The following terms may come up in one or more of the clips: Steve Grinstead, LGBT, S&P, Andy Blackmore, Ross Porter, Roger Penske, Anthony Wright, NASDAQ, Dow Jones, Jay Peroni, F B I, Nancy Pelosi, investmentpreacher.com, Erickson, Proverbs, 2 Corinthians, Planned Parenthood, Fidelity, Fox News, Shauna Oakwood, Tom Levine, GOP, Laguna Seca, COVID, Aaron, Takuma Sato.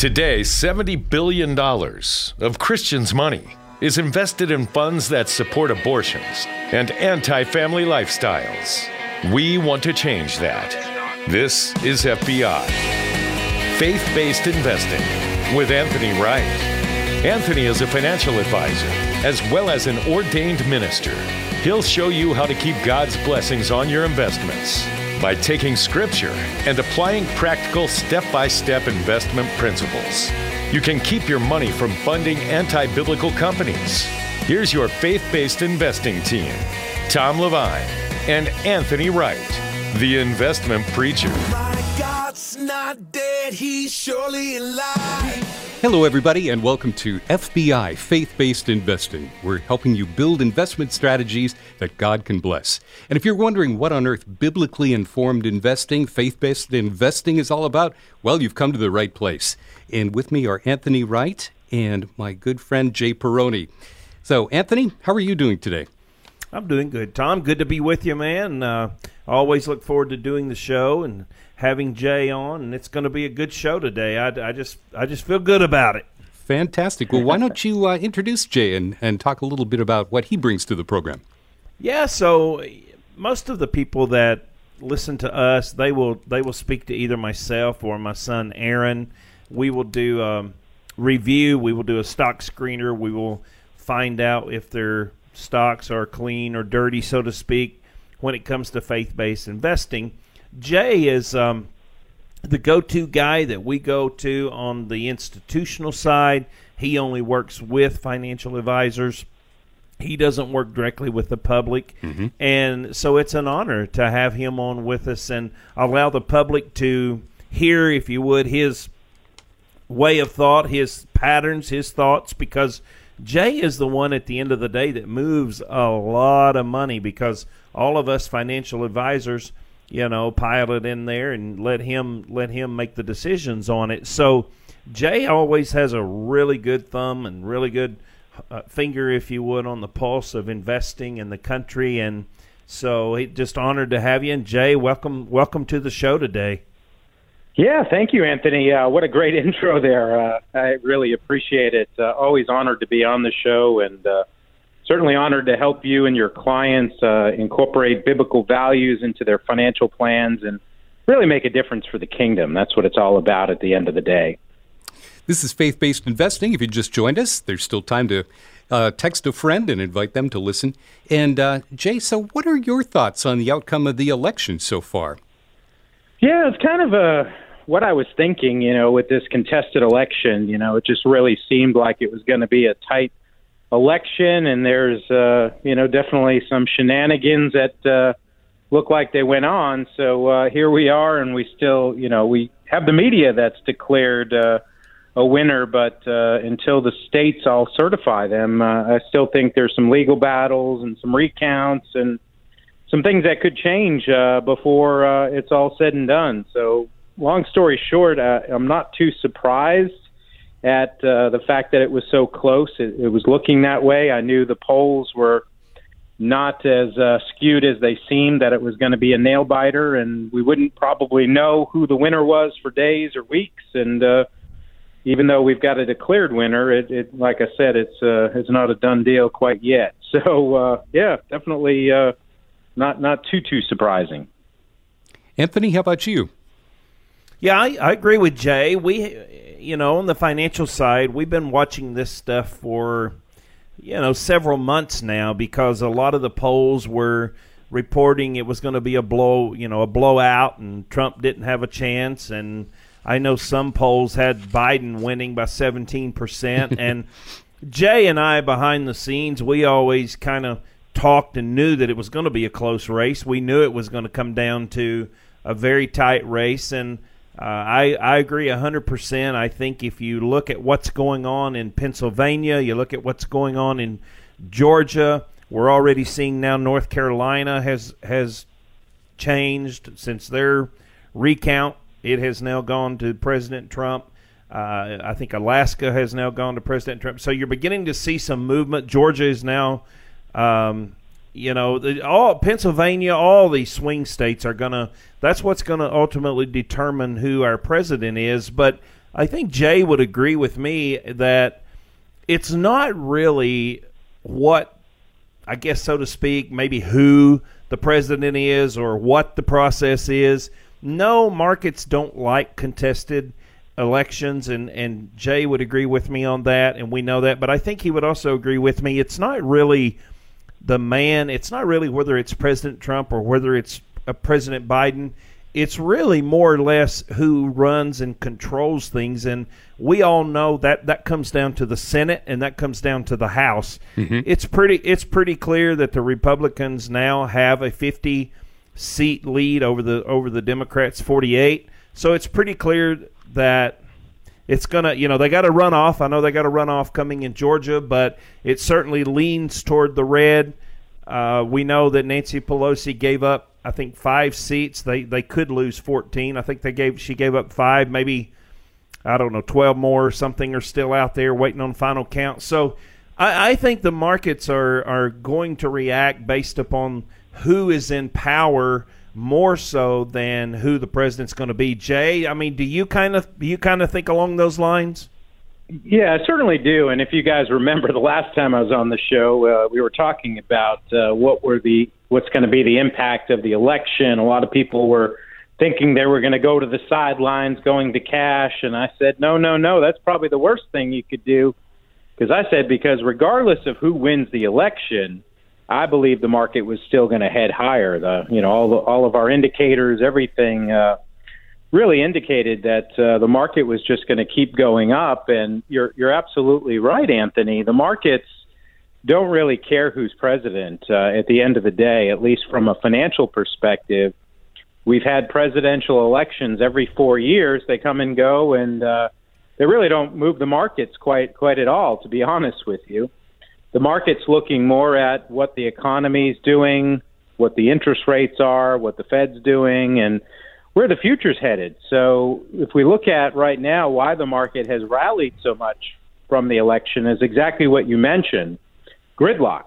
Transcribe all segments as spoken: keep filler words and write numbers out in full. Today, seventy billion dollars of Christians' money is invested in funds that support abortions and anti-family lifestyles. We want to change that. This is F B I, Faith-Based Investing, with Anthony Wright. Anthony is a financial advisor as well as an ordained minister. He'll show you how to keep God's blessings on your investments by taking Scripture and applying practical step-by-step investment principles. You can keep your money from funding anti-biblical companies. Here's your faith-based investing team, Tom Levine and Anthony Wright, the investment preacher. My God's not dead, he's surely alive. Hello, everybody, and welcome to F B I Faith-Based Investing. We're helping you build investment strategies that God can bless. And if you're wondering what on earth biblically informed investing, faith-based investing is all about, well, you've come to the right place. And with me are Anthony Wright and my good friend Jay Peroni. So, Anthony, how are you doing today? I'm doing good, Tom. Good to be with you, man. Uh, I always look forward to doing the show and having Jay on, and it's going to be a good show today. I, I just, I just feel good about it. Fantastic. Well, why don't you uh, introduce Jay and, and talk a little bit about what he brings to the program? Yeah. So most of the people that listen to us, they will, they will speak to either myself or my son Aaron. We will do a review. We will do a stock screener. We will find out if they're stocks are clean or dirty, so to speak, when it comes to faith-based investing. Jay is um, the go-to guy that we go to on the institutional side. He only works with financial advisors. He doesn't work directly with the public. Mm-hmm. And so it's an honor to have him on with us and allow the public to hear, if you would, his way of thought, his patterns, his thoughts, because Jay is the one at the end of the day that moves a lot of money, because all of us financial advisors, you know, pile it in there and let him let him make the decisions on it. So Jay always has a really good thumb and really good uh, finger, if you would, on the pulse of investing in the country. And so it's just honored to have you. And Jay, welcome, welcome to the show today. Yeah, thank you, Anthony. Uh, what a great intro there. Uh, I really appreciate it. Uh, always honored to be on the show, and uh, certainly honored to help you and your clients uh, incorporate biblical values into their financial plans and really make a difference for the kingdom. That's what it's all about at the end of the day. This is Faith-Based Investing. If you just joined us, there's still time to uh, text a friend and invite them to listen. And uh, Jay, so what are your thoughts on the outcome of the election so far? Yeah, it's kind of a, what I was thinking, you know, with this contested election. You know, it just really seemed like it was going to be a tight election, and there's, uh, you know, definitely some shenanigans that uh, look like they went on. So uh, here we are, and we still, you know, we have the media that's declared uh, a winner, but uh, until the states all certify them, uh, I still think there's some legal battles and some recounts and some things that could change uh, before uh, it's all said and done. So long story short, uh, I'm not too surprised at uh, the fact that it was so close. It, it was looking that way. I knew the polls were not as uh, skewed as they seemed, that it was going to be a nail-biter, and we wouldn't probably know who the winner was for days or weeks. And uh, even though we've got a declared winner, it, it like I said, it's uh, it's not a done deal quite yet. So, uh, yeah, definitely uh, – Not not too, too surprising. Anthony, how about you? Yeah, I, I agree with Jay. We, you know, on the financial side, we've been watching this stuff for, you know, several months now, because a lot of the polls were reporting it was going to be a blow, you know, a blowout, and Trump didn't have a chance. And I know some polls had Biden winning by seventeen percent. And Jay and I, behind the scenes, we always kind of talked and knew that it was going to be a close race. We knew it was going to come down to a very tight race, and uh, I, I agree one hundred percent. I think if you look at what's going on in Pennsylvania, you look at what's going on in Georgia, we're already seeing now North Carolina has has changed since their recount. It has now gone to President Trump. Uh, I think Alaska has now gone to President Trump. So you're beginning to see some movement. Georgia is now... Um, you know, the, all Pennsylvania, all these swing states are going to, that's what's going to ultimately determine who our president is. But I think Jay would agree with me that it's not really what, I guess, so to speak, maybe who the president is or what the process is. No, markets don't like contested elections, and, and Jay would agree with me on that, and we know that. But I think he would also agree with me. It's not really the man. It's not really whether it's President Trump or whether it's uh, President Biden. It's really more or less who runs and controls things. And we all know that that comes down to the Senate and that comes down to the House. Mm-hmm. It's pretty it's pretty clear that the Republicans now have a fifty seat lead over the over the Democrats, forty-eight. So it's pretty clear that it's going to, you know, they got a runoff. I know they got a runoff coming in Georgia, but it certainly leans toward the red. Uh, we know that Nancy Pelosi gave up, I think, five seats. They they could lose fourteen. I think they gave she gave up five, maybe, I don't know, twelve more or something are still out there waiting on final count. So I, I think the markets are, are going to react based upon who is in power more so than who the president's going to be. Jay, I mean, do you kind of do you kind of think along those lines? Yeah, I certainly do. And if you guys remember, the last time I was on the show, uh, we were talking about uh, what were the what's going to be the impact of the election. A lot of people were thinking they were going to go to the sidelines, going to cash. And I said, no, no, no, that's probably the worst thing you could do. Because I said, because regardless of who wins the election, I believe the market was still going to head higher. The, you know, all, the, all of our indicators, everything uh, really indicated that uh, the market was just going to keep going up. And you're, you're absolutely right, Anthony. The markets don't really care who's president uh, at the end of the day, at least from a financial perspective. We've had presidential elections every four years. They come and go, and uh, they really don't move the markets quite quite at all, to be honest with you. The market's looking more at what the economy's doing, what the interest rates are, what the Fed's doing, and where the future's headed. So if we look at right now why the market has rallied so much from the election is exactly what you mentioned. Gridlock.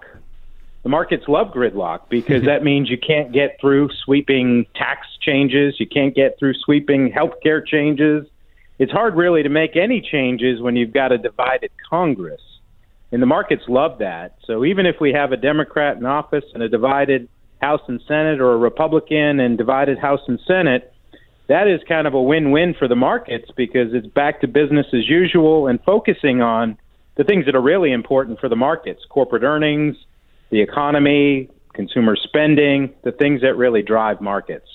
The markets love gridlock because that means you can't get through sweeping tax changes. You can't get through sweeping healthcare changes. It's hard really to make any changes when you've got a divided Congress. And the markets love that. So even if we have a Democrat in office and a divided House and Senate, or a Republican and divided House and Senate, that is kind of a win-win for the markets because it's back to business as usual and focusing on the things that are really important for the markets: corporate earnings, the economy, consumer spending, the things that really drive markets.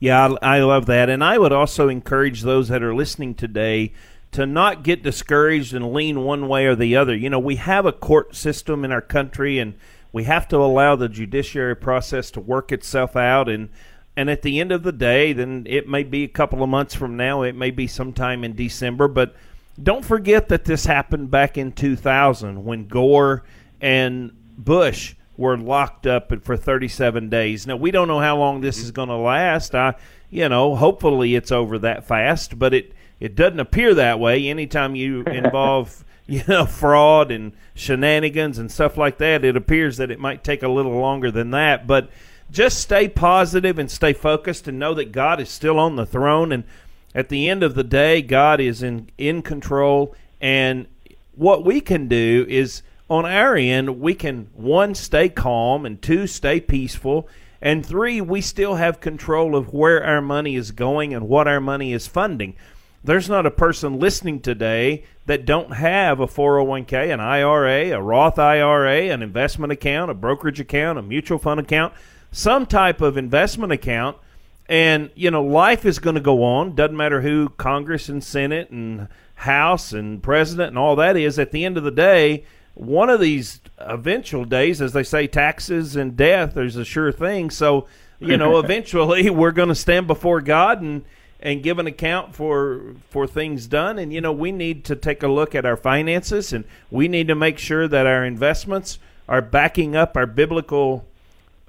Yeah, I, I love that. And I would also encourage those that are listening today to not get discouraged and lean one way or the other. You know, we have a court system in our country, and we have to allow the judiciary process to work itself out. And And at the end of the day, then it may be a couple of months from now, it may be sometime in December, but don't forget that this happened back in two thousand when Gore and Bush were locked up for thirty-seven days. Now, we don't know how long this is going to last. I, you know, hopefully it's over that fast, but it, it doesn't appear that way. Anytime you involve, you know, fraud and shenanigans and stuff like that, it appears that it might take a little longer than that. But just stay positive and stay focused and know that God is still on the throne, and at the end of the day, God is in, in control, and what we can do is, on our end, we can, one, stay calm, and two, stay peaceful, and three, we still have control of where our money is going and what our money is funding. There's not a person listening today that don't have a four oh one k, an I R A, a Roth I R A, an investment account, a brokerage account, a mutual fund account, some type of investment account. And, you know, life is going to go on. Doesn't matter who Congress and Senate and House and President and all that is. At the end of the day, one of these eventual days, as they say, taxes and death is a sure thing. So, you know, eventually we're going to stand before God and, and give an account for for things done. And, you know, we need to take a look at our finances, and we need to make sure that our investments are backing up our biblical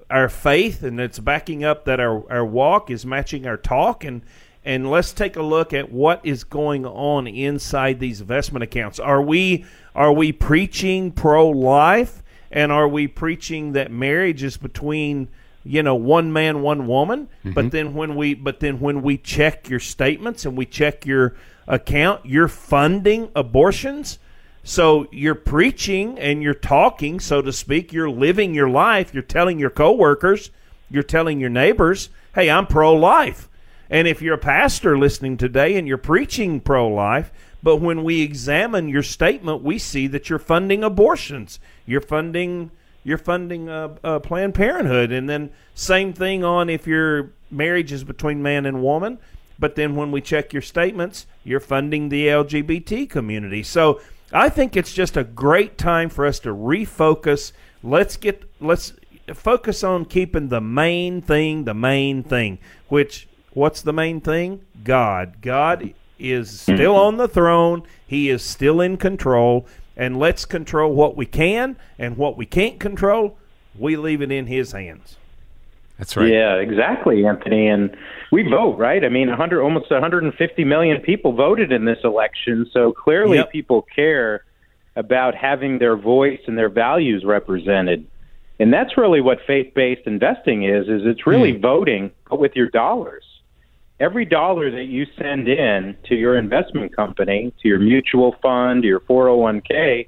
our faith, and it's backing up that our, our walk is matching our talk. And, and let's take a look at what is going on inside these investment accounts. Are we, are we preaching pro-life, and are we preaching that marriage is between, you know, one man, one woman? Mm-hmm. But then when we, but then when we check your statements and we check your account, you're funding abortions. So you're preaching and you're talking, so to speak. You're living your life. You're telling your coworkers. You're telling your neighbors, hey, I'm pro-life. And if you're a pastor listening today and you're preaching pro-life, but when we examine your statement, we see that you're funding abortions. You're funding you're funding uh, uh, Planned Parenthood. And then same thing on if your marriage is between man and woman. But then when we check your statements, you're funding the L G B T community. So I think it's just a great time for us to refocus. Let's get let's focus on keeping the main thing, the main thing, which what's the main thing? God. God is still on the throne. He is still in control. And let's control what we can, and what we can't control, we leave it in his hands. That's right. Yeah, exactly, Anthony. And we vote, right? I mean, one hundred, almost one hundred fifty million people voted in this election. So clearly yep. people care about having their voice and their values represented. And that's really what faith-based investing is, is it's really mm. voting, but with your dollars. Every dollar that you send in to your investment company, to your mutual fund, to your four oh one k,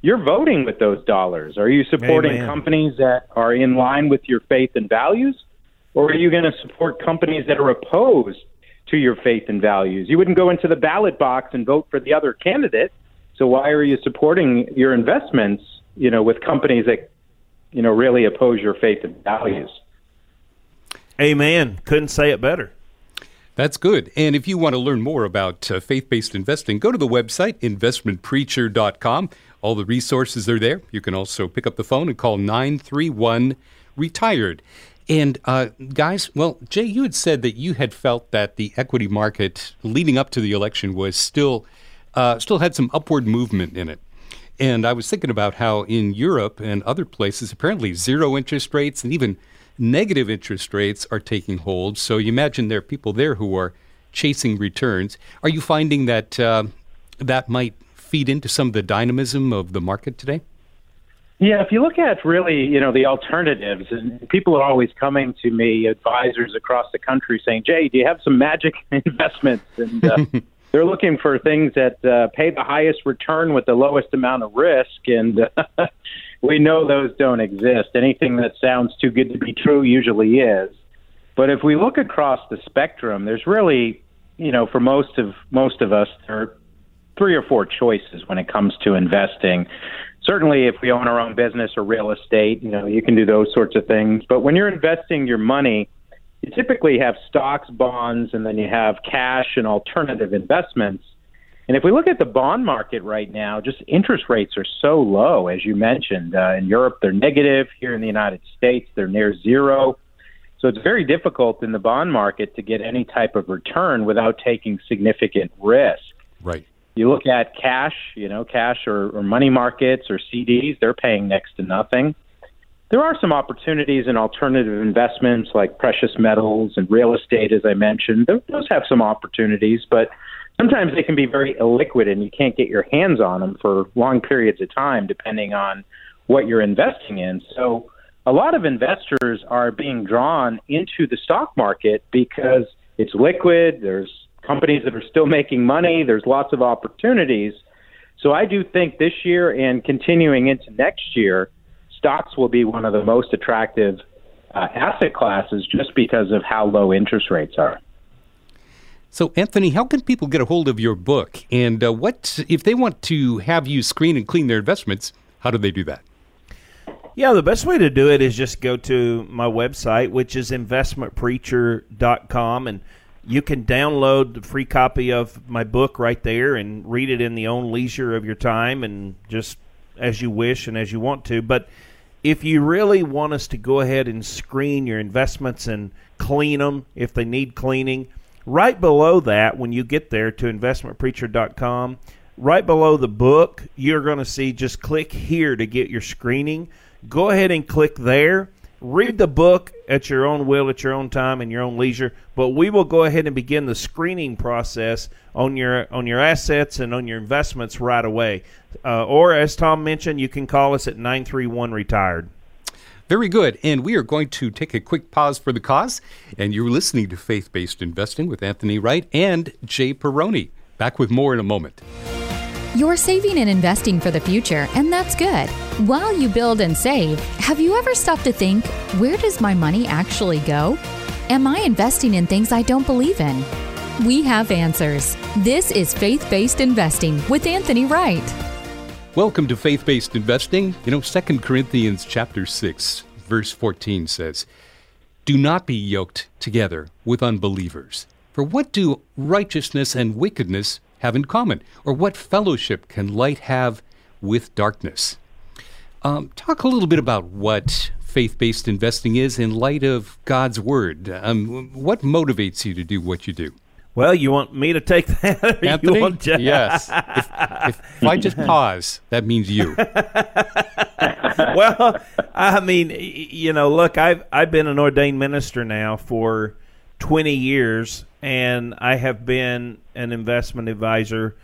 you're voting with those dollars. Are you supporting Amen. companies that are in line with your faith and values? Or are you going to support companies that are opposed to your faith and values? You wouldn't go into the ballot box and vote for the other candidate. So why are you supporting your investments, you know, with companies that, you know, really oppose your faith and values? Amen. Couldn't say it better. That's good. And if you want to learn more about uh, faith-based investing, go to the website, investment preacher dot com. All the resources are there. You can also pick up the phone and call nine three one, retired. And uh, guys, well, Jay, you had said that you had felt that the equity market leading up to the election was still, uh, still had some upward movement in it. And I was thinking about how in Europe and other places, apparently zero interest rates and even negative interest rates are taking hold. So you imagine there are people there who are chasing returns. Are you finding that uh, that might feed into some of the dynamism of the market today? Yeah, if you look at really, you know, the alternatives, and people are always coming to me, advisors across the country saying, Jay, do you have some magic investments? And uh, they're looking for things that uh, pay the highest return with the lowest amount of risk. And uh, we know those don't exist. Anything that sounds too good to be true usually is. But if we look across the spectrum, there's really, you know, for most of most of us, there are three or four choices when it comes to investing. Certainly, if we own our own business or real estate, you know, you can do those sorts of things. But when you're investing your money, you typically have stocks, bonds, and then you have cash and alternative investments. And if we look at the bond market right now, just interest rates are so low, as you mentioned. Uh, in Europe, they're negative. Here in the United States, they're near zero. So it's very difficult in the bond market to get any type of return without taking significant risk. Right. You look at cash, you know, cash or, or money markets or C Ds, they're paying next to nothing. There are some opportunities in alternative investments like precious metals and real estate, as I mentioned. Those have some opportunities, but sometimes they can be very illiquid and you can't get your hands on them for long periods of time, depending on what you're investing in. So a lot of investors are being drawn into the stock market because it's liquid. There's companies that are still making money. There's lots of opportunities. So I do think this year and continuing into next year, stocks will be one of the most attractive uh, asset classes just because of how low interest rates are. So, Anthony, how can people get a hold of your book? And uh, what if they want to have you screen and clean their investments, how do they do that? Yeah, the best way to do it is just go to my website, which is investment preacher dot com, and you can download the free copy of my book right there and read it in the own leisure of your time and just as you wish and as you want to. But if you really want us to go ahead and screen your investments and clean them if they need cleaning, right below that, when you get there to investment preacher dot com, right below the book, you're going to see just click here to get your screening. Go ahead and click there. Read the book at your own will, at your own time, and your own leisure. But we will go ahead and begin the screening process on your on your assets and on your investments right away. Uh, or, as Tom mentioned, you can call us at nine three one, retired. Very good. And we are going to take a quick pause for the cause. And you're listening to Faith-Based Investing with Anthony Wright and Jay Peroni. Back with more in a moment. You're saving and investing for the future, and that's good. While you build and save, have you ever stopped to think, where does my money actually go? Am I investing in things I don't believe in? We have answers. This is Faith-Based Investing with Anthony Wright. Welcome to Faith-Based Investing. You know, Second Corinthians chapter six, verse fourteen says, "Do not be yoked together with unbelievers. For what do righteousness and wickedness have in common? Or what fellowship can light have with darkness?" Um, talk a little bit about what faith-based investing is in light of God's Word. Um, what motivates you to do what you do? Well, you want me to take that? Anthony? You want to? Yes. If, if, if I just pause, that means you. Well, I mean, you know, look, I've, I've been an ordained minister now for twenty years, and I have been an investment advisor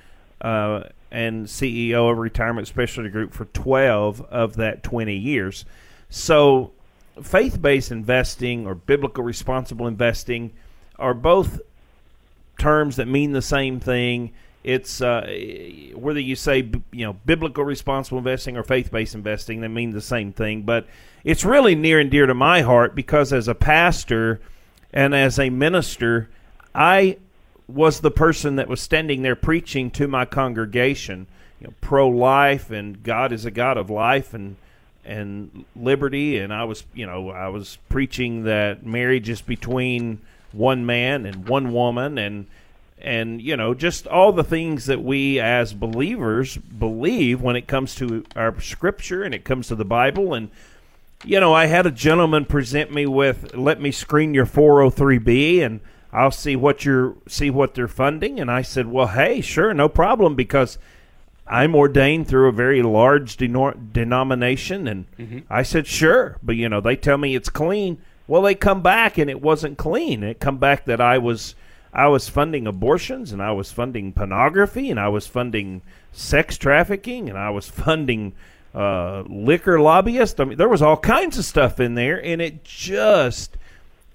uh, and C E O of Retirement Specialty Group for twelve of that twenty years. So faith-based investing or biblical responsible investing are both terms that mean the same thing. It's uh, whether you say, you know, biblical responsible investing or faith-based investing, they mean the same thing. But it's really near and dear to my heart because as a pastor and as a minister, I was the person that was standing there preaching to my congregation, you know, pro-life, and God is a God of life and and liberty. And I was, you know, I was preaching that marriage is between one man and one woman, and and you know, just all the things that we as believers believe when it comes to our scripture and it comes to the Bible. And you know, I had a gentleman present me with, "Let me screen your four oh three B and I'll see what you're see what they're funding." And I said, "Well, hey, sure, no problem," because I'm ordained through a very large denom- denomination, and mm-hmm. I said, "Sure," but you know, they tell me it's clean. Well, they come back and it wasn't clean. It come back that I was I was funding abortions, and I was funding pornography, and I was funding sex trafficking, and I was funding uh, liquor lobbyists. I mean, there was all kinds of stuff in there, and it just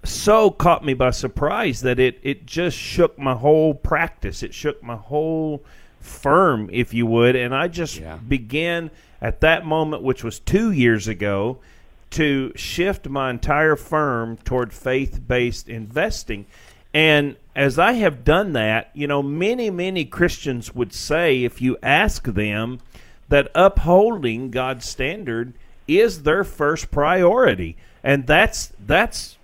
so caught me by surprise that it, it just shook my whole practice. It shook my whole firm, if you would, and I just yeah. began at that moment, which was two years ago, to shift my entire firm toward faith-based investing. And as I have done that, you know, many, many Christians would say, if you ask them, that upholding God's standard is their first priority. And that's that's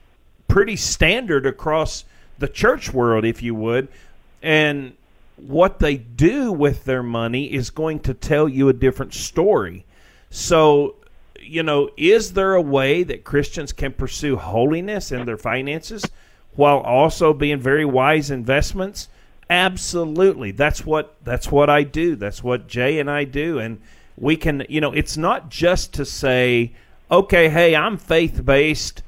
pretty standard across the church world, if you would. And what they do with their money is going to tell you a different story. So, you know, is there a way that Christians can pursue holiness in their finances while also being very wise investments? Absolutely. That's what that's what I do. That's what Jay and I do. And we can, you know, it's not just to say, okay, hey, I'm faith-based.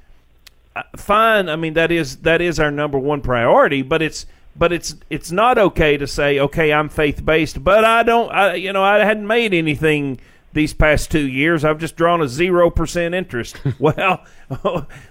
Fine. I mean, that is that is our number one priority, but it's but it's it's not okay to say, okay, I'm faith-based, but I don't, I, you know, I hadn't made anything these past two years, I've just drawn a zero percent interest. Well,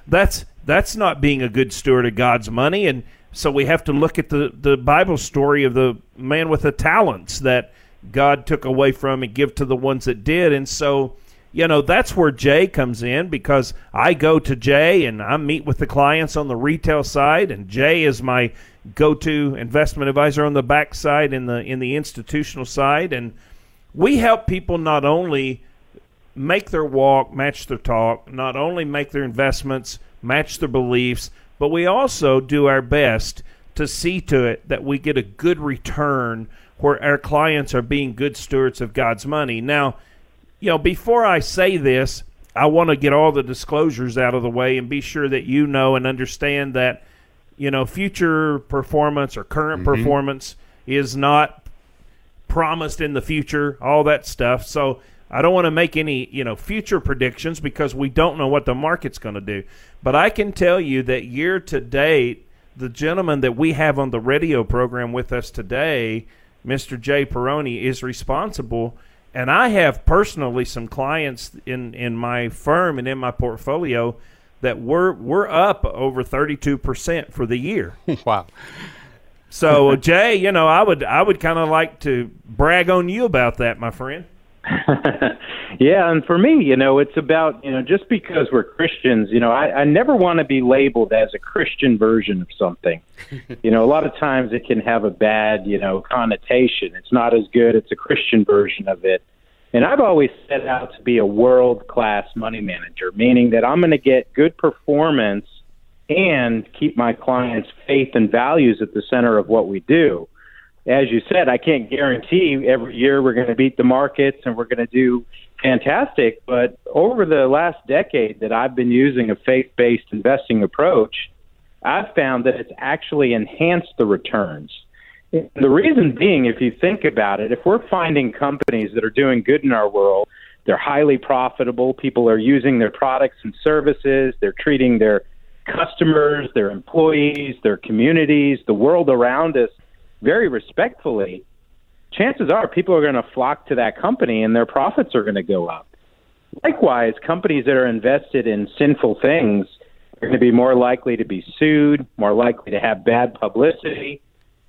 that's that's not being a good steward of God's money. And so we have to look at the, the Bible story of the man with the talents that God took away from and give to the ones that did. And so, you know, that's where Jay comes in, because I go to Jay and I meet with the clients on the retail side, and Jay is my go-to investment advisor on the back side and the, in the institutional side. And we help people not only make their walk, match their talk, not only make their investments, match their beliefs, but we also do our best to see to it that we get a good return where our clients are being good stewards of God's money. Now, you know, before I say this, I want to get all the disclosures out of the way and be sure that you know and understand that, you know, future performance or current mm-hmm. performance is not promised in the future, all that stuff. So I don't want to make any, you know, future predictions, because we don't know what the market's going to do. But I can tell you that year to date, the gentleman that we have on the radio program with us today, Mister Jay Peroni, is responsible. And I have personally some clients in, in my firm and in my portfolio that we're, we're up over thirty-two percent for the year. Wow. So, Jay, you know, I would I would kind of like to brag on you about that, my friend. Yeah, and for me, you know, it's about, you know, just because we're Christians, you know, I, I never want to be labeled as a Christian version of something. You know, a lot of times it can have a bad, you know, connotation. It's not as good. It's a Christian version of it. And I've always set out to be a world-class money manager, meaning that I'm going to get good performance and keep my clients' faith and values at the center of what we do. As you said, I can't guarantee every year we're going to beat the markets and we're going to do fantastic. But over the last decade that I've been using a faith-based investing approach, I've found that it's actually enhanced the returns. The reason being, if you think about it, if we're finding companies that are doing good in our world, they're highly profitable, people are using their products and services, they're treating their customers, their employees, their communities, the world around us very respectfully, chances are people are going to flock to that company and their profits are going to go up. Likewise, companies that are invested in sinful things are going to be more likely to be sued, more likely to have bad publicity,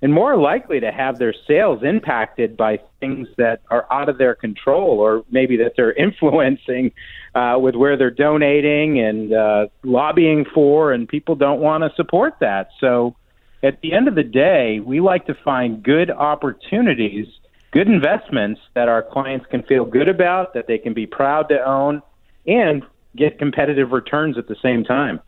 and more likely to have their sales impacted by things that are out of their control, or maybe that they're influencing uh, with where they're donating and uh, lobbying for, and people don't want to support that. So at the end of the day, we like to find good opportunities, good investments that our clients can feel good about, that they can be proud to own, and get competitive returns at the same time.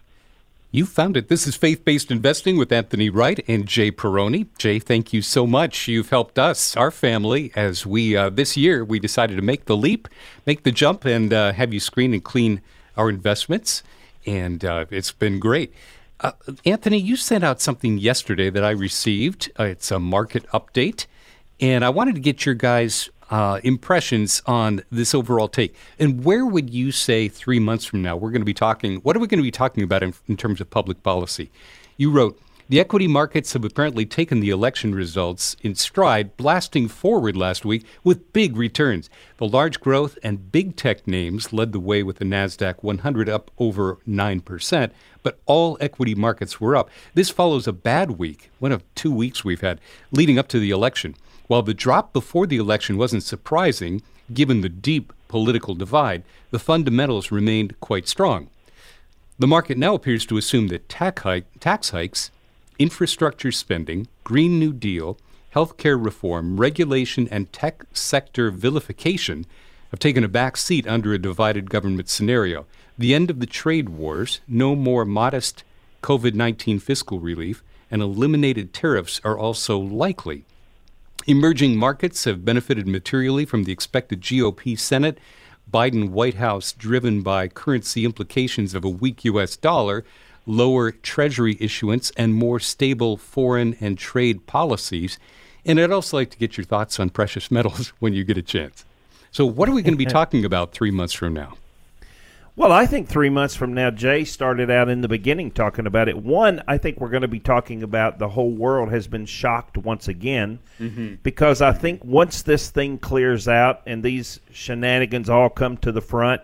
You found it. This is Faith-Based Investing with Anthony Wright and Jay Peroni. Jay, thank you so much. You've helped us, our family, as we uh, this year we decided to make the leap, make the jump, and uh, have you screen and clean our investments. And uh, it's been great. Uh, Anthony, you sent out something yesterday that I received. Uh, it's a market update, and I wanted to get your guys' uh, impressions on this overall take. And where would you say three months from now we're going to be talking? What are we going to be talking about in, in terms of public policy? You wrote, "The equity markets have apparently taken the election results in stride, blasting forward last week with big returns. The large growth and big tech names led the way with the NASDAQ one hundred up over nine percent, but all equity markets were up. This follows a bad week, one of two weeks we've had, leading up to the election. While the drop before the election wasn't surprising, given the deep political divide, the fundamentals remained quite strong. The market now appears to assume that tax hike, tax hikes, infrastructure spending, Green New Deal, healthcare reform, regulation, and tech sector vilification have taken a back seat under a divided government scenario. The end of the trade wars, no more modest COVID nineteen fiscal relief, and eliminated tariffs are also likely. Emerging markets have benefited materially from the expected G O P Senate, Biden White House driven by currency implications of a weak U S dollar, lower Treasury issuance, and more stable foreign and trade policies. And I'd also like to get your thoughts on precious metals when you get a chance. So what are we going to be talking about three months from now? Well, I think three months from now, Jay started out in the beginning talking about it. One, I think we're going to be talking about the whole world has been shocked once again, mm-hmm. because I think once this thing clears out and these shenanigans all come to the front,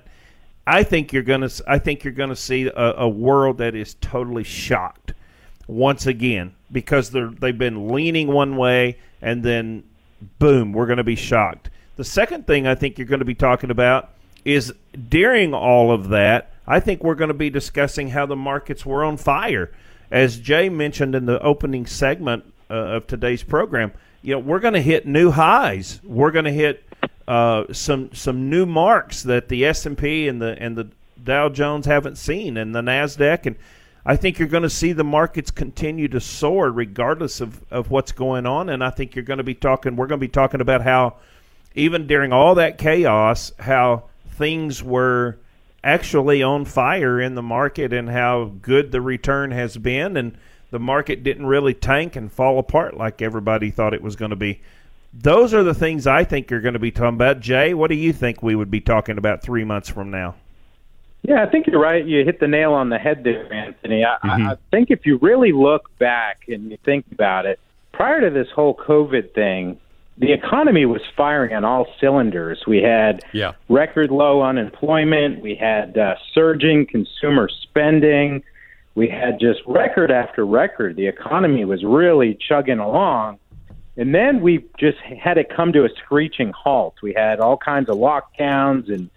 I think you're going to I think you're going to see a, a world that is totally shocked once again, because they're they've been leaning one way and then boom, we're going to be shocked. The second thing I think you're going to be talking about is during all of that, I think we're going to be discussing how the markets were on fire. As Jay mentioned in the opening segment uh, of today's program, you know, we're going to hit new highs. We're going to hit uh, some some new marks that the S and P and the and the Dow Jones haven't seen, and the NASDAQ. And I think you're going to see the markets continue to soar regardless of, of what's going on. And I think you're going to be talking, we're going to be talking about how even during all that chaos, how things were actually on fire in the market and how good the return has been, and the market didn't really tank and fall apart like everybody thought it was going to be. Those are the things I think you're going to be talking about. Jay, what do you think we would be talking about three months from now? Yeah, I think you're right. You hit the nail on the head there, Anthony. I, mm-hmm. I think if you really look back and you think about it, prior to this whole COVID thing, the economy was firing on all cylinders. We had yeah. record low unemployment. We had uh, surging consumer spending. We had just record after record. The economy was really chugging along. And then we just had it come to a screeching halt. We had all kinds of lockdowns and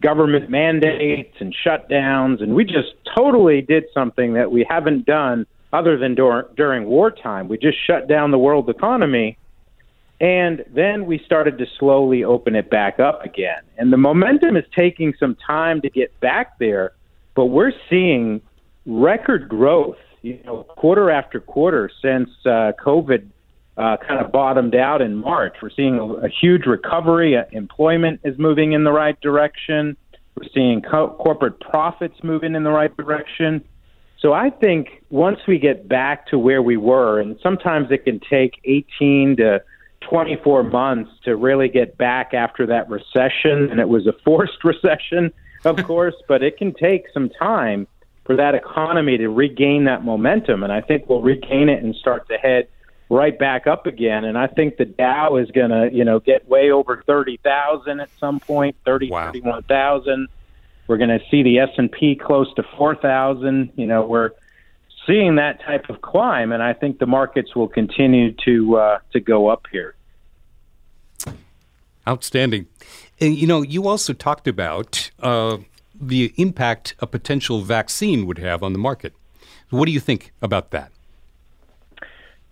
government mandates and shutdowns, and we just totally did something that we haven't done other than dur- during wartime. We just shut down the world economy, and then we started to slowly open it back up again. And the momentum is taking some time to get back there, but we're seeing record growth, you know, quarter after quarter since uh, COVID uh, kind of bottomed out in March. We're seeing a, a huge recovery. Uh, employment is moving in the right direction. We're seeing co- corporate profits moving in the right direction. So I think once we get back to where we were, and sometimes it can take eighteen to twenty-four months to really get back after that recession, and it was a forced recession, of course, but it can take some time for that economy to regain that momentum, and I think we'll regain it and start to head right back up again. And I think the Dow is going to, you know, get way over thirty thousand at some point, thirty, wow. thirty-one thousand. We're going to see the S and P close to four thousand. You know, we're seeing that type of climb, and I think the markets will continue to uh, to go up here. Outstanding. And, you know, you also talked about uh, the impact a potential vaccine would have on the market. What do you think about that?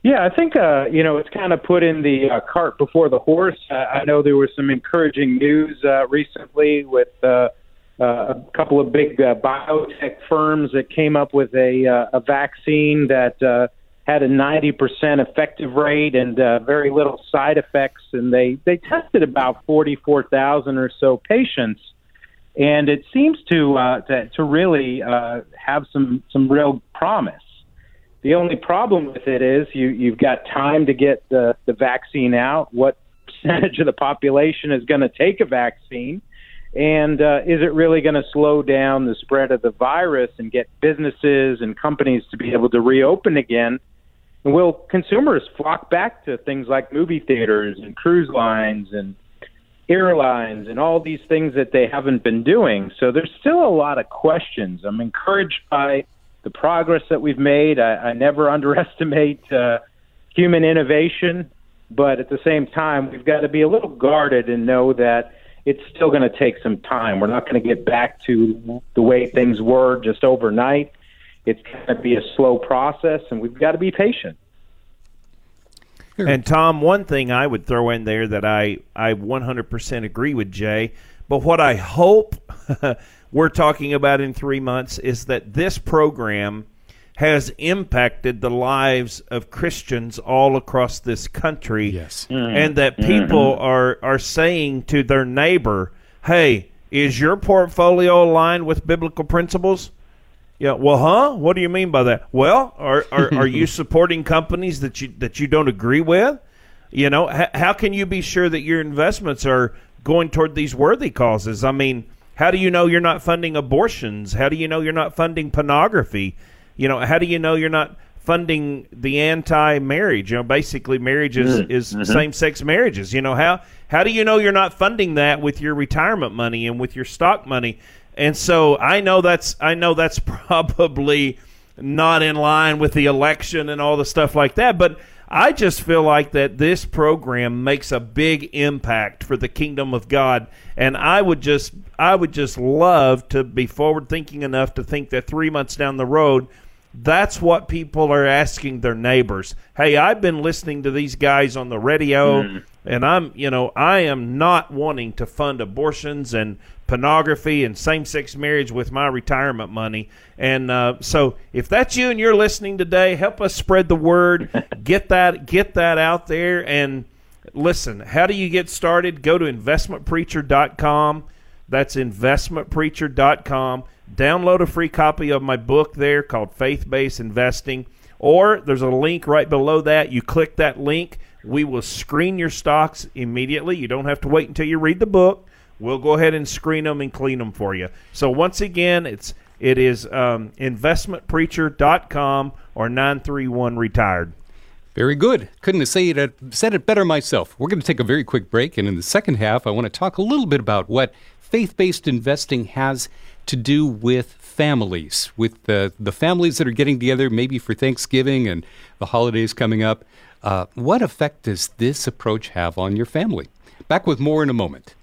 Yeah, I think, uh, you know, it's kind of put in the uh, cart before the horse. Uh, I know there was some encouraging news uh, recently with uh, uh, a couple of big uh, biotech firms that came up with a, uh, a vaccine that uh, had a ninety percent effective rate and uh, very little side effects. And they, they tested about forty-four thousand or so patients. And it seems to uh, to, to really uh, have some, some real promise. The only problem with it is you, you've got time to get the, the vaccine out, what percentage of the population is going to take a vaccine, and uh, is it really going to slow down the spread of the virus and get businesses and companies to be able to reopen again? And will consumers flock back to things like movie theaters and cruise lines and airlines and all these things that they haven't been doing? So there's still a lot of questions. I'm encouraged by the progress that we've made. I, I never underestimate uh, human innovation, but at the same time, we've got to be a little guarded and know that it's still going to take some time. We're not going to get back to the way things were just overnight. It's going to be a slow process, and we've got to be patient. And, Tom, one thing I would throw in there that I, I one hundred percent agree with Jay, but what I hope we're talking about in three months is that this program has impacted the lives of Christians all across this country. Yes. Mm-hmm. And that people mm-hmm. are, are saying to their neighbor, hey, is your portfolio aligned with biblical principles? Yeah, well, huh? What do you mean by that? Well, are are, are you supporting companies that you that you don't agree with? You know, h- how can you be sure that your investments are going toward these worthy causes? I mean, how do you know you're not funding abortions? How do you know you're not funding pornography? You know, how do you know you're not funding the anti-marriage? You know, basically marriage is, mm-hmm. is mm-hmm. same-sex marriages. You know, how how do you know you're not funding that with your retirement money and with your stock money? And so I know that's I know that's probably not in line with the election and all the stuff like that, but I just feel like that this program makes a big impact for the kingdom of God, and I would just I would just love to be forward thinking enough to think that three months down the road, that's what people are asking their neighbors. Hey, I've been listening to these guys on the radio, mm. and I'm, you know, I am not wanting to fund abortions and pornography and same-sex marriage with my retirement money. And uh, so, if that's you and you're listening today, help us spread the word. Get that, get that out there. And listen, how do you get started? Go to investment preacher dot com. That's investment preacher dot com. Download a free copy of my book there called Faith-Based Investing, or there's a link right below that. You click that link. We will screen your stocks immediately. You don't have to wait until you read the book. We'll go ahead and screen them and clean them for you. So once again, it's it is um, investment preacher dot com or nine three one retired. Very good. Couldn't have said it, said it better myself. We're going to take a very quick break, and in the second half, I want to talk a little bit about what faith-based investing has to do with families, with the, the families that are getting together maybe for Thanksgiving and the holidays coming up. Uh, what effect does this approach have on your family? Back with more in a moment.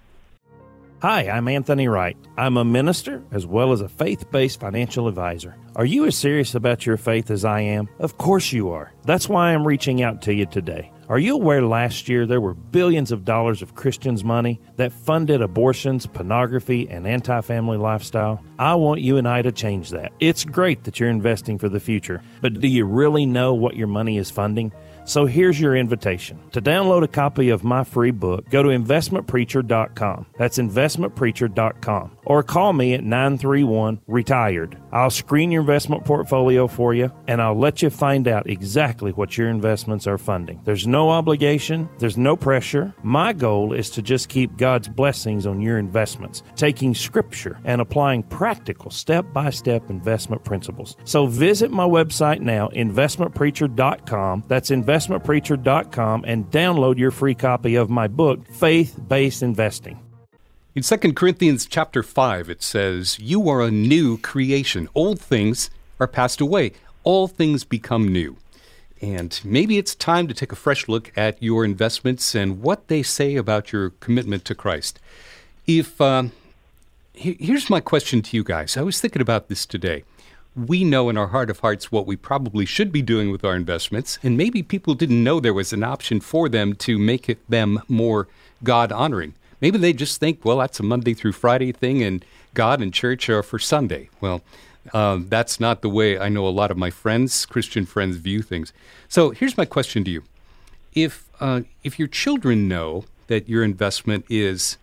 Hi, I'm Anthony Wright. I'm a minister as well as a faith-based financial advisor. Are you as serious about your faith as I am? Of course you are. That's why I'm reaching out to you today. Are you aware last year there were billions of dollars of Christians' money that funded abortions, pornography, and anti-family lifestyle? I want you and I to change that. It's great that you're investing for the future, but do you really know what your money is funding? So here's your invitation. To download a copy of my free book, go to investment preacher dot com. That's investment preacher dot com. Or call me at nine three one, RETIRED. I'll screen your investment portfolio for you, and I'll let you find out exactly what your investments are funding. There's no obligation. There's no pressure. My goal is to just keep God's blessings on your investments, taking Scripture and applying practical step-by-step investment principles. So visit my website now, investment preacher dot com. That's investment preacher dot com, and download your free copy of my book, Faith-Based Investing. In Second Corinthians chapter five, it says, "You are a new creation. Old things are passed away. All things become new." And maybe it's time to take a fresh look at your investments and what they say about your commitment to Christ. If um, he- here's my question to you guys. I was thinking about this today. We know in our heart of hearts what we probably should be doing with our investments, and maybe people didn't know there was an option for them to make it them more God-honoring. Maybe they just think, well, that's a Monday through Friday thing, and God and church are for Sunday. Well, um, that's not the way I know a lot of my friends, Christian friends, view things. So here's my question to you. If uh, if your children know that your investment is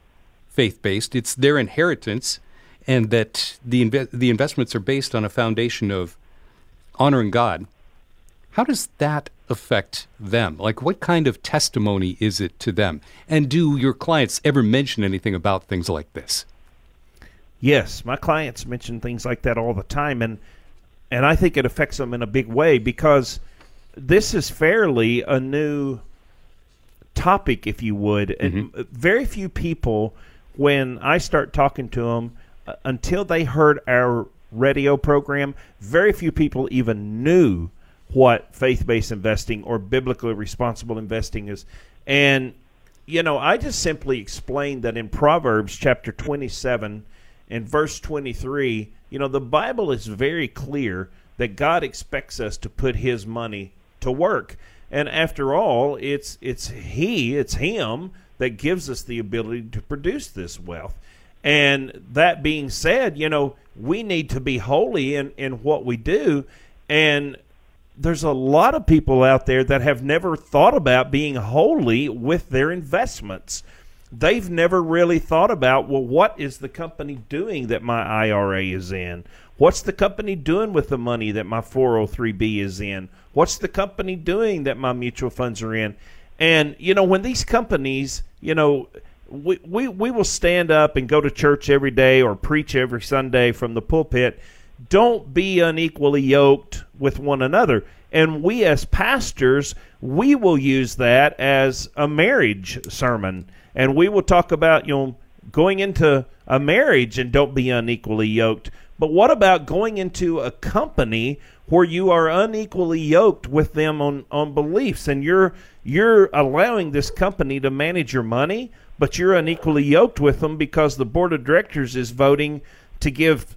faith-based, it's their inheritance, and that the inv- the investments are based on a foundation of honoring God, how does that affect them? Like, what kind of testimony is it to them? And do your clients ever mention anything about things like this? Yes, my clients mention things like that all the time, and and I think it affects them in a big way, because this is fairly a new topic, if you would. Mm-hmm. And very few people, when I start talking to them, uh, until they heard our radio program, very few people even knew what faith-based investing or biblically responsible investing is. And, you know, I just simply explained that in Proverbs chapter twenty-seven and verse twenty-three, you know, the Bible is very clear that God expects us to put his money to work. And after all, it's it's he, it's him that gives us the ability to produce this wealth. And that being said, you know, we need to be holy in, in what we do. And there's a lot of people out there that have never thought about being holy with their investments. They've never really thought about, well, what is the company doing that my I R A is in? What's the company doing with the money that my four oh three B is in? What's the company doing that my mutual funds are in? And, you know, when these companies, you know, we, we, we will stand up and go to church every day or preach every Sunday from the pulpit, don't be unequally yoked with one another. And we as pastors, we will use that as a marriage sermon. And we will talk about, you know, going into a marriage and don't be unequally yoked. But what about going into a company where you are unequally yoked with them on, on beliefs, and you're you're allowing this company to manage your money, but you're unequally yoked with them because the board of directors is voting to give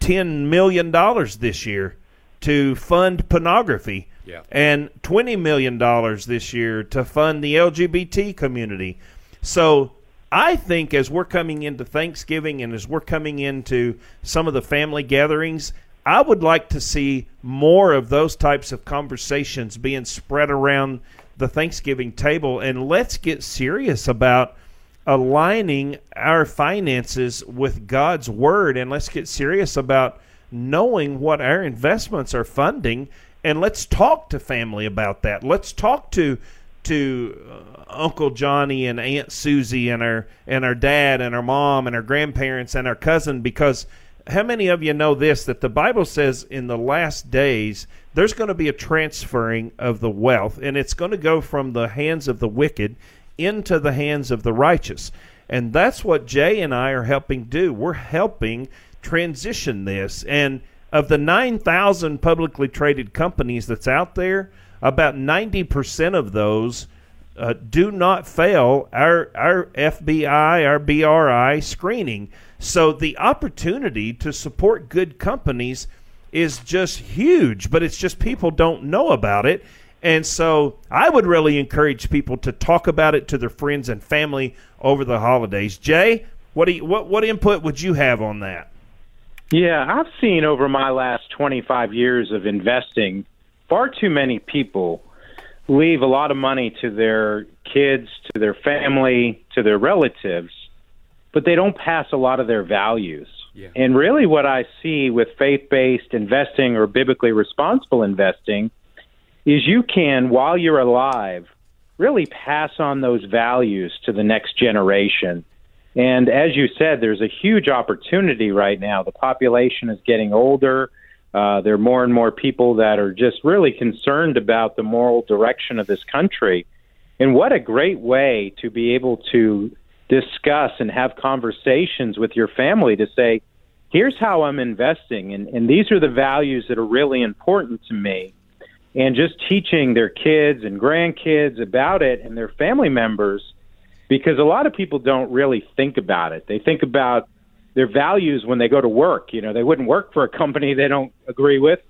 ten million dollars this year to fund pornography, yeah, and twenty million dollars this year to fund the L G B T community. So I think as we're coming into Thanksgiving and as we're coming into some of the family gatherings, I would like to see more of those types of conversations being spread around the Thanksgiving table. And let's get serious about aligning our finances with God's word, and let's get serious about knowing what our investments are funding, and let's talk to family about that. Let's talk to to Uncle Johnny and Aunt Susie and our and our dad and our mom and our grandparents and our cousin, because how many of you know this, that the Bible says in the last days there's going to be a transferring of the wealth, and it's going to go from the hands of the wicked into the hands of the righteous. And that's what Jay and I are helping do. We're helping transition this. And of the nine thousand publicly traded companies that's out there, about ninety percent of those uh, do not fail our our F B I, our B R I screening. So the opportunity to support good companies is just huge, but it's just people don't know about it. And so I would really encourage people to talk about it to their friends and family over the holidays. Jay, what do you, what what input would you have on that? Yeah, I've seen over my last twenty-five years of investing, far too many people leave a lot of money to their kids, to their family, to their relatives, but they don't pass a lot of their values. Yeah. And really what I see with faith-based investing or biblically responsible investing is you can, while you're alive, really pass on those values to the next generation. And as you said, there's a huge opportunity right now. The population is getting older. Uh, there are more and more people that are just really concerned about the moral direction of this country. And what a great way to be able to discuss and have conversations with your family to say, here's how I'm investing, and, and these are the values that are really important to me. And just teaching their kids and grandkids about it and their family members, because a lot of people don't really think about it. They think about their values when they go to work. You know, they wouldn't work for a company they don't agree with.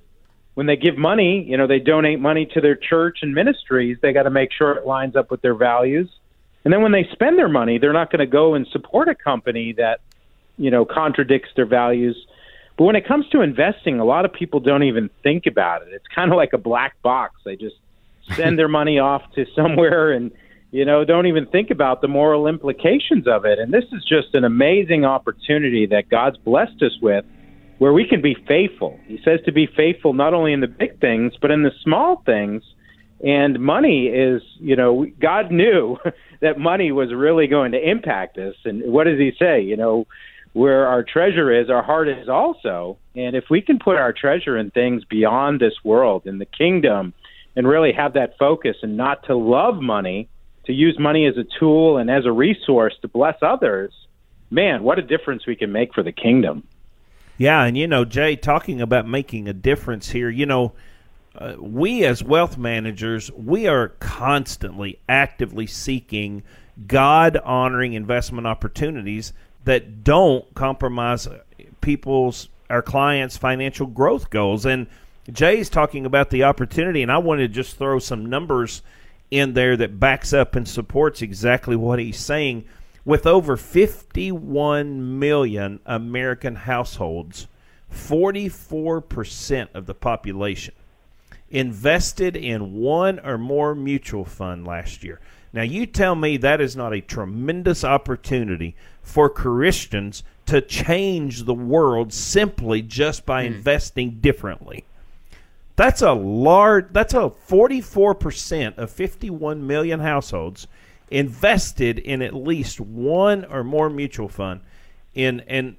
When they give money, you know, they donate money to their church and ministries. They got to make sure it lines up with their values. And then when they spend their money, they're not going to go and support a company that, you know, contradicts their values. But when it comes to investing, a lot of people don't even think about it. It's kind of like a black box. They just send their money off to somewhere and, you know, don't even think about the moral implications of it. And this is just an amazing opportunity that God's blessed us with, where we can be faithful. He says to be faithful not only in the big things, but in the small things. And money is, you know, God knew that money was really going to impact us. And what does he say? You know, where our treasure is, our heart is also. And if we can put our treasure in things beyond this world, in the kingdom, and really have that focus and not to love money, to use money as a tool and as a resource to bless others, man, what a difference we can make for the kingdom. Yeah, and you know, Jay, talking about making a difference here, you know, uh, we as wealth managers, we are constantly, actively seeking God-honoring investment opportunities that don't compromise people's, our clients' financial growth goals. And Jay's talking about the opportunity, and I want to just throw some numbers in there that backs up and supports exactly what he's saying. With over fifty-one million American households, forty-four percent of the population invested in one or more mutual fund last year. Now, you tell me that is not a tremendous opportunity for Christians to change the world simply just by mm. investing differently. That's a large, that's a forty-four percent of fifty-one million households invested in at least one or more mutual fund. And, and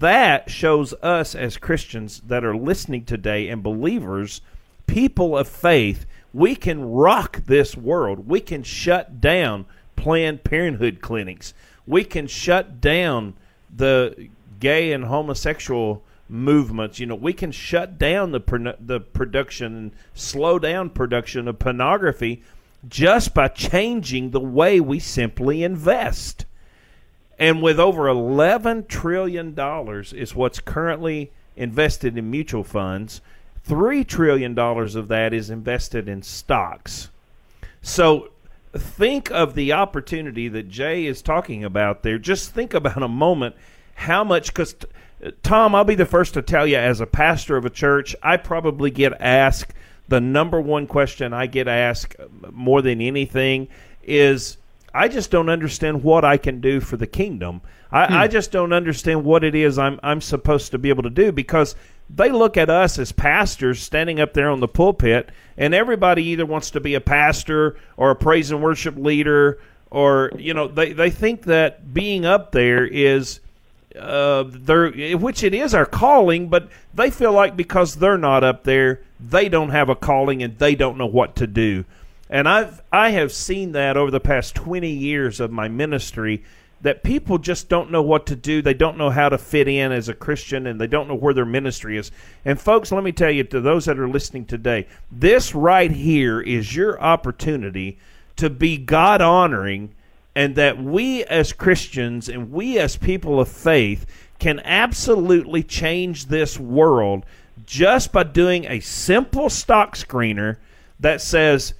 that shows us as Christians that are listening today and believers, people of faith, we can rock this world. We can shut down Planned Parenthood clinics. We can shut down the gay and homosexual movements. You know, we can shut down the the production and slow down production of pornography just by changing the way we simply invest. And with over eleven trillion dollars is what's currently invested in mutual funds, three trillion dollars of that is invested in stocks. So think of the opportunity that Jay is talking about there. Just think about a moment how much, because, Tom, I'll be the first to tell you, as a pastor of a church, I probably get asked, the number one question I get asked more than anything is, I just don't understand what I can do for the kingdom. I, hmm. I just don't understand what it is I'm I'm supposed to be able to do, because they look at us as pastors standing up there on the pulpit, and everybody either wants to be a pastor or a praise and worship leader, or, you know, they, they think that being up there is, uh, their, which it is our calling, but they feel like because they're not up there, they don't have a calling and they don't know what to do. And I've, I have seen that over the past twenty years of my ministry, that people just don't know what to do. They don't know how to fit in as a Christian, and they don't know where their ministry is. And folks, let me tell you, to those that are listening today, this right here is your opportunity to be God-honoring, and that we as Christians and we as people of faith can absolutely change this world just by doing a simple stock screener that says,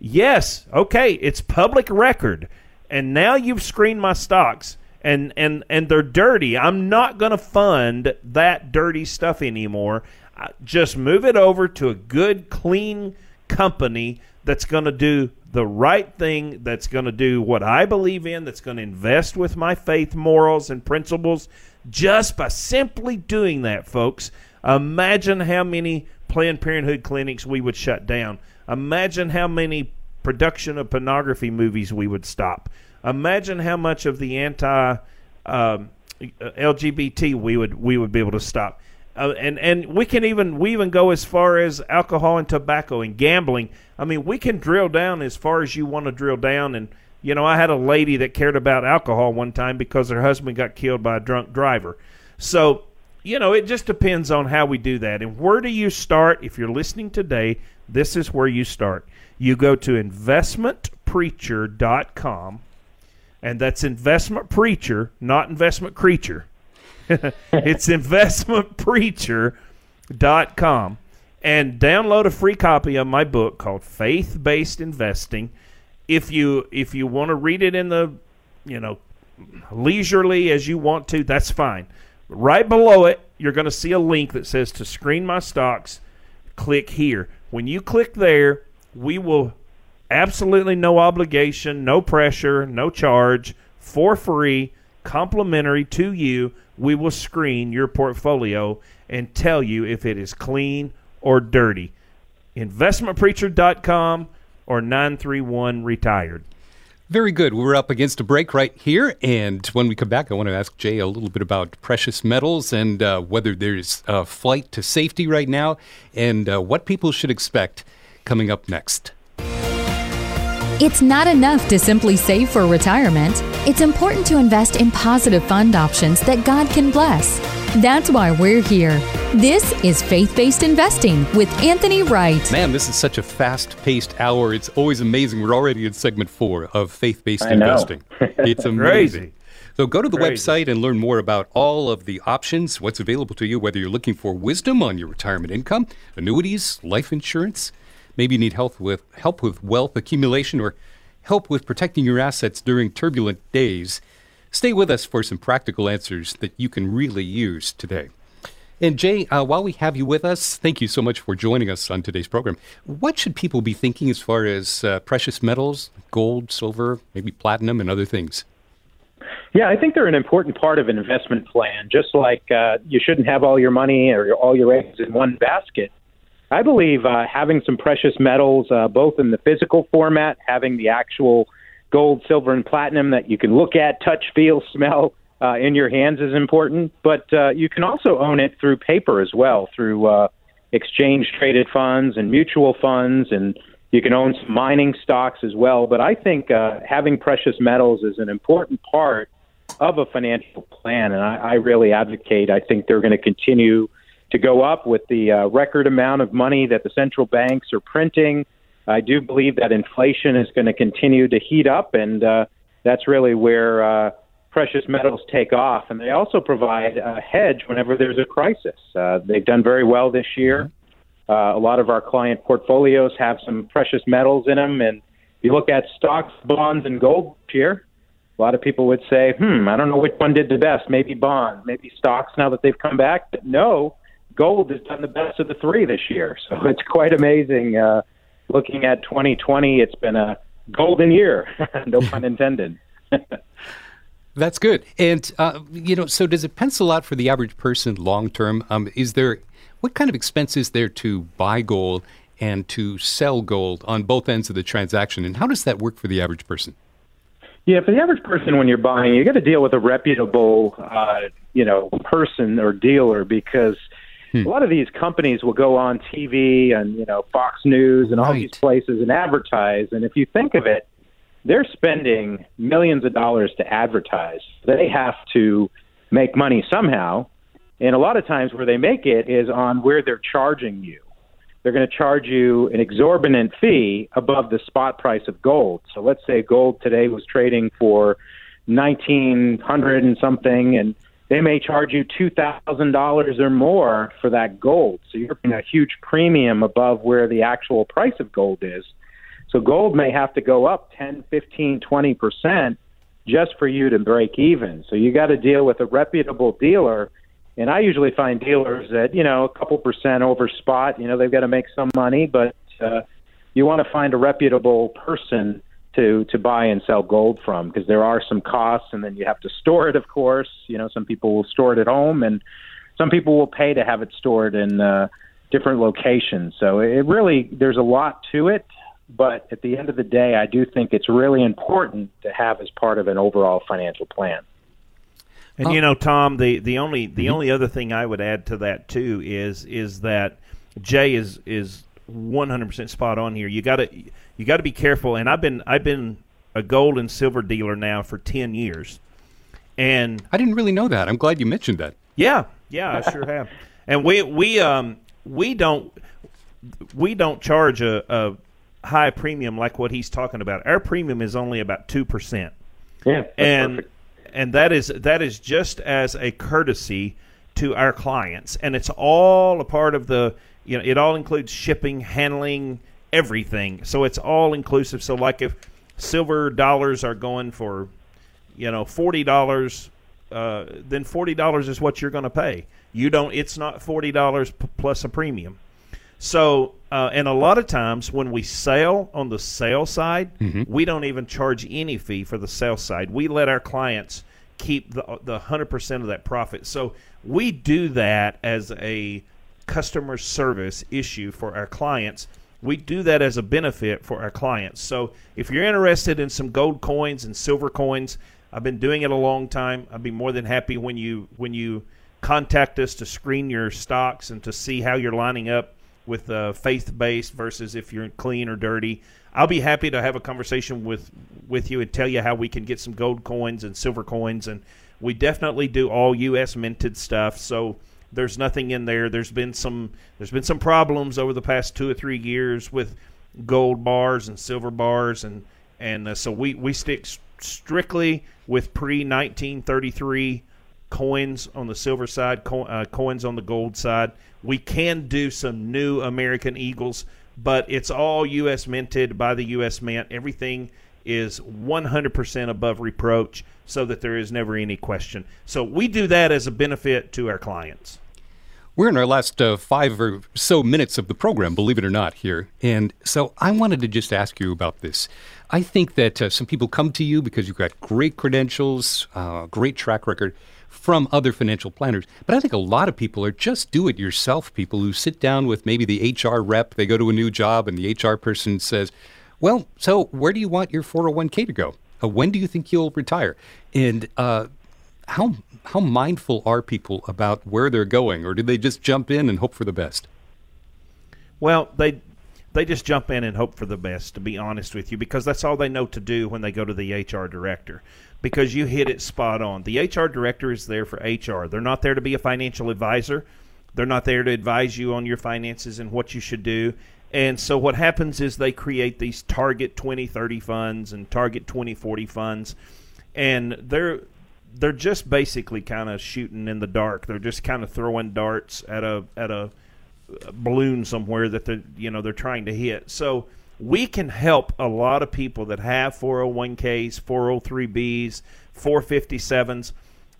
yes, okay, it's public record, and now you've screened my stocks, and, and, and they're dirty. I'm not going to fund that dirty stuff anymore. I just move it over to a good, clean company that's going to do the right thing, that's going to do what I believe in, that's going to invest with my faith, morals, and principles. Just by simply doing that, folks, imagine how many Planned Parenthood clinics we would shut down. Imagine how many production of pornography movies we would stop. Imagine how much of the anti um, L G B T we would we would be able to stop. Uh, and and we can even we even go as far as alcohol and tobacco and gambling. I mean, we can drill down as far as you want to drill down. And you know, I had a lady that cared about alcohol one time because her husband got killed by a drunk driver. So, you know, it just depends on how we do that. And where do you start? If you're listening today, this is where you start. You go to investment preacher dot com, and that's investment preacher, not investment creature. It's investment preacher dot com, and download a free copy of my book called Faith-Based Investing. If you if you want to read it in the, you know, leisurely as you want to, that's fine. Right below it, you're going to see a link that says to screen my stocks. Click here. When you click there, we will absolutely no obligation, no pressure, no charge, for free, complimentary to you. We will screen your portfolio and tell you if it is clean or dirty. investment preacher dot com or nine three one retired. Very good. We're up against a break right here, and when we come back, I want to ask Jay a little bit about precious metals and uh, whether there's a flight to safety right now, and uh, what people should expect coming up next. It's not enough to simply save for retirement. It's important to invest in positive fund options that God can bless. That's why we're here. This is Faith-Based Investing with Anthony Wright. Man, this is such a fast-paced hour. It's always amazing. We're already in segment four of Faith-Based Investing. It's amazing. Crazy. So go to the Crazy. website and learn more about all of the options, what's available to you, whether you're looking for wisdom on your retirement income, annuities, life insurance. Maybe you need help with help with wealth accumulation or help with protecting your assets during turbulent days. Stay with us for some practical answers that you can really use today. And Jay, uh, while we have you with us, thank you so much for joining us on today's program. What should people be thinking as far as uh, precious metals, gold, silver, maybe platinum, and other things? Yeah, I think they're an important part of an investment plan. Just like uh, you shouldn't have all your money or your, all your eggs in one basket. I believe uh, having some precious metals, uh, both in the physical format, having the actual gold, silver, and platinum that you can look at, touch, feel, smell uh, in your hands is important. But uh, you can also own it through paper as well, through uh, exchange-traded funds and mutual funds, and you can own some mining stocks as well. But I think uh, having precious metals is an important part of a financial plan, and I, I really advocate. I think they're going to continue to go up with the uh, record amount of money that the central banks are printing. I do believe that inflation is going to continue to heat up, and uh, that's really where uh, precious metals take off. And they also provide a hedge whenever there's a crisis. Uh, they've done very well this year. Uh, a lot of our client portfolios have some precious metals in them, and if you look at stocks, bonds, and gold this year, a lot of people would say, hmm, I don't know which one did the best, maybe bonds, maybe stocks now that they've come back, but no, gold has done the best of the three this year. So it's quite amazing. Uh, looking at twenty twenty, it's been a golden year. No pun intended. That's good. And, uh, you know, so does it pencil out for the average person long term? Um, is there, what kind of expense is there to buy gold and to sell gold on both ends of the transaction? And how does that work for the average person? Yeah, for the average person, when you're buying, you got to deal with a reputable, uh, you know, person or dealer, because a lot of these companies will go on T V and, you know, Fox News and all right. these places and advertise. And if you think of it, they're spending millions of dollars to advertise. They have to make money somehow. And a lot of times where they make it is on where they're charging you. They're going to charge you an exorbitant fee above the spot price of gold. So let's say gold today was trading for nineteen hundred and something, and they may charge you two thousand dollars or more for that gold. So you're paying a huge premium above where the actual price of gold is. So gold may have to go up ten, fifteen, twenty percent just for you to break even. So you got to deal with a reputable dealer. And I usually find dealers that, you know, a couple percent over spot, you know, they've got to make some money, but uh, you want to find a reputable person to, to buy and sell gold from, because there are some costs, and then you have to store it, of course. You know, some people will store it at home, and some people will pay to have it stored in uh, different locations. So it really, there's a lot to it, but at the end of the day, I do think it's really important to have as part of an overall financial plan. And oh. you know, Tom, the, the only the mm-hmm. only other thing I would add to that too is is that Jay is is one hundred percent spot on here. You got to you got to be careful. And I've been I've been a gold and silver dealer now for ten years. And I didn't really know that. I'm glad you mentioned that. Yeah, yeah, I sure have. And we we um we don't we don't charge a, a high premium like what he's talking about. Our premium is only about two percent. Yeah, that's and. Perfect. And that is that is just as a courtesy to our clients, and it's all a part of the, you know, it all includes shipping, handling, everything. So it's all inclusive. So like if silver dollars are going for, you know, forty dollars, uh, then forty dollars is what you're going to pay. You don't. It's not forty dollars p- plus a premium. So uh, and a lot of times when we sell on the sale side, mm-hmm. we don't even charge any fee for the sale side. We let our clients keep the the one hundred percent of that profit. So we do that as a customer service issue for our clients. We do that as a benefit for our clients. So if you're interested in some gold coins and silver coins, I've been doing it a long time. I'd be more than happy when you when you contact us to screen your stocks and to see how you're lining up with uh, faith-based versus if you're clean or dirty. I'll be happy to have a conversation with, with you and tell you how we can get some gold coins and silver coins. And we definitely do all U S minted stuff, so there's nothing in there. There's been some there's been some problems over the past two or three years with gold bars and silver bars, and and uh, so we we stick strictly with pre nineteen thirty-three coins on the silver side, co- uh, coins on the gold side. We can do some new American Eagles, but it's all U S minted by the U S Mint. Everything is one hundred percent above reproach, so that there is never any question. So we do that as a benefit to our clients. We're in our last uh, five or so minutes of the program, believe it or not, here. And so I wanted to just ask you about this. I think that uh, some people come to you because you've got great credentials, uh, great track record from other financial planners. But I think a lot of people are just do-it-yourself people who sit down with maybe the H R rep. They go to a new job, and the H R person says, well, so where do you want your four oh one k to go? Uh, when do you think you'll retire? And uh, how how mindful are people about where they're going, or do they just jump in and hope for the best? Well, they they just jump in and hope for the best, to be honest with you, because that's all they know to do when they go to the H R director. Because you hit it spot on. The H R director is there for H R. They're not there to be a financial advisor. They're not there to advise you on your finances and what you should do. And so what happens is they create these target twenty thirty funds and target twenty forty funds. And they're they're just basically kind of shooting in the dark. They're just kind of throwing darts at a at a balloon somewhere that they you know they're trying to hit. So we can help a lot of people that have four oh one k's, four oh three b's, four fifty-sevens.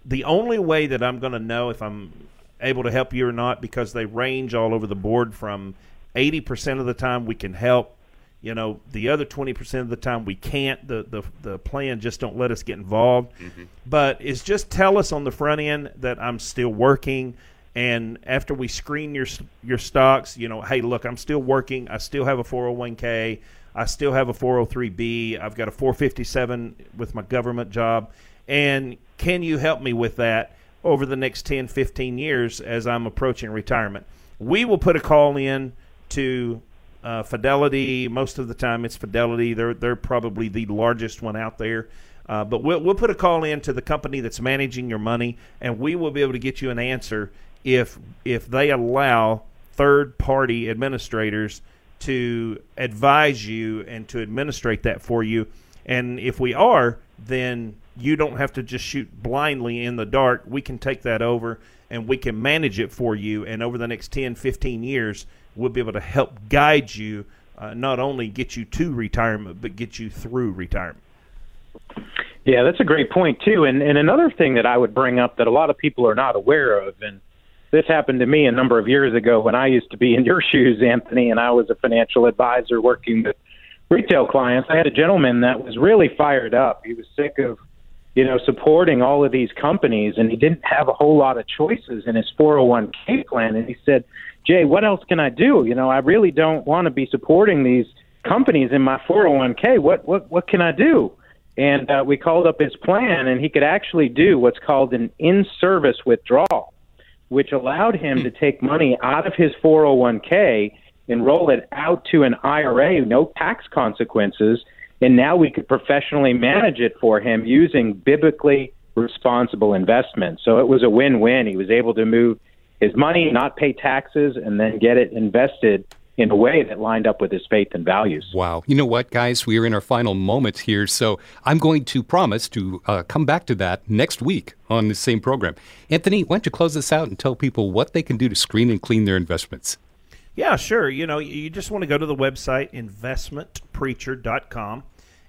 The only way that I'm going to know if I'm able to help you or not, because they range all over the board from eighty percent of the time we can help, you know, the other twenty percent of the time we can't. The the, the plan just don't let us get involved. Mm-hmm. But it's just tell us on the front end that I'm still working. And after we screen your your stocks, you know, hey, look, I'm still working. I still have a four oh one k. I still have a four oh three b. I've got a four fifty-seven with my government job. And can you help me with that over the next ten, fifteen years as I'm approaching retirement? We will put a call in to uh, Fidelity. Most of the time it's Fidelity. They're they're probably the largest one out there. Uh, but we'll, we'll put a call in to the company that's managing your money, and we will be able to get you an answer if if they allow third-party administrators to advise you and to administrate that for you. And if we are, then you don't have to just shoot blindly in the dark. We can take that over, and we can manage it for you. And over the next ten, fifteen years, we'll be able to help guide you, uh, not only get you to retirement, but get you through retirement. Yeah, that's a great point, too. And, and another thing that I would bring up that a lot of people are not aware of, and this happened to me a number of years ago when I used to be in your shoes, Anthony, and I was a financial advisor working with retail clients. I had a gentleman that was really fired up. He was sick of, you know, supporting all of these companies, and he didn't have a whole lot of choices in his four oh one k plan. And he said, Jay, what else can I do? You know, I really don't want to be supporting these companies in my four oh one k. What, what, what can I do? And uh, we called up his plan, and he could actually do what's called an in-service withdrawal, which allowed him to take money out of his four oh one k and roll it out to an I R A, no tax consequences, and now we could professionally manage it for him using biblically responsible investments. So it was a win-win. He was able to move his money, not pay taxes, and then get it invested in a way that lined up with his faith and values. Wow. You know what, guys? We are in our final moments here, so I'm going to promise to uh, come back to that next week on the same program. Anthony, why don't you close this out and tell people what they can do to screen and clean their investments? Yeah, sure. You know, you just want to go to the website, investment preacher dot com,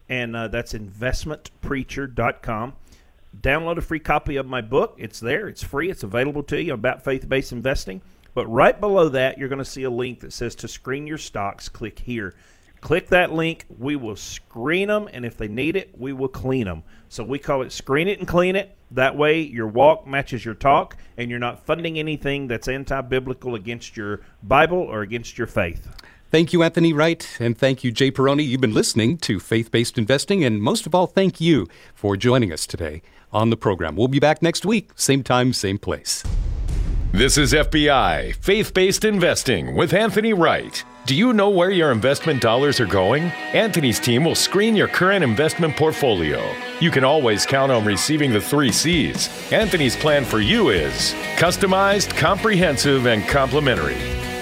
and uh, that's investment preacher dot com. Download a free copy of my book. It's there. It's free. It's available to you about faith-based investing. But right below that, you're going to see a link that says to screen your stocks. Click here. Click that link. We will screen them, and if they need it, we will clean them. So we call it screen it and clean it. That way, your walk matches your talk, and you're not funding anything that's anti-biblical against your Bible or against your faith. Thank you, Anthony Wright, and thank you, Jay Peroni. You've been listening to Faith-Based Investing, and most of all, thank you for joining us today on the program. We'll be back next week, same time, same place. This is F B I, Faith-Based Investing with Anthony Wright. Do you know where your investment dollars are going? Anthony's team will screen your current investment portfolio. You can always count on receiving the three C's. Anthony's plan for you is customized, comprehensive, and complimentary.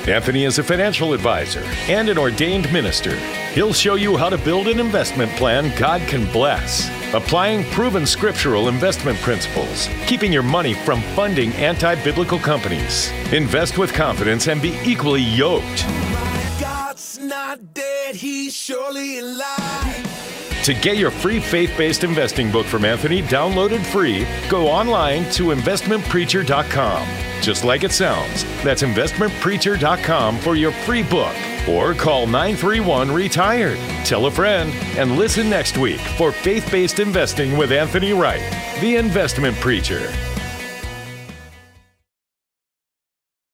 Anthony is a financial advisor and an ordained minister. He'll show you how to build an investment plan God can bless, applying proven scriptural investment principles, keeping your money from funding anti-biblical companies. Invest with confidence and be equally yoked. God's not dead, he's surely alive. To get your free faith-based investing book from Anthony, downloaded free, go online to investment preacher dot com. Just like it sounds, that's investment preacher dot com for your free book. Or call nine three one, RETIRED. Tell a friend and listen next week for Faith-Based Investing with Anthony Wright, the Investment Preacher.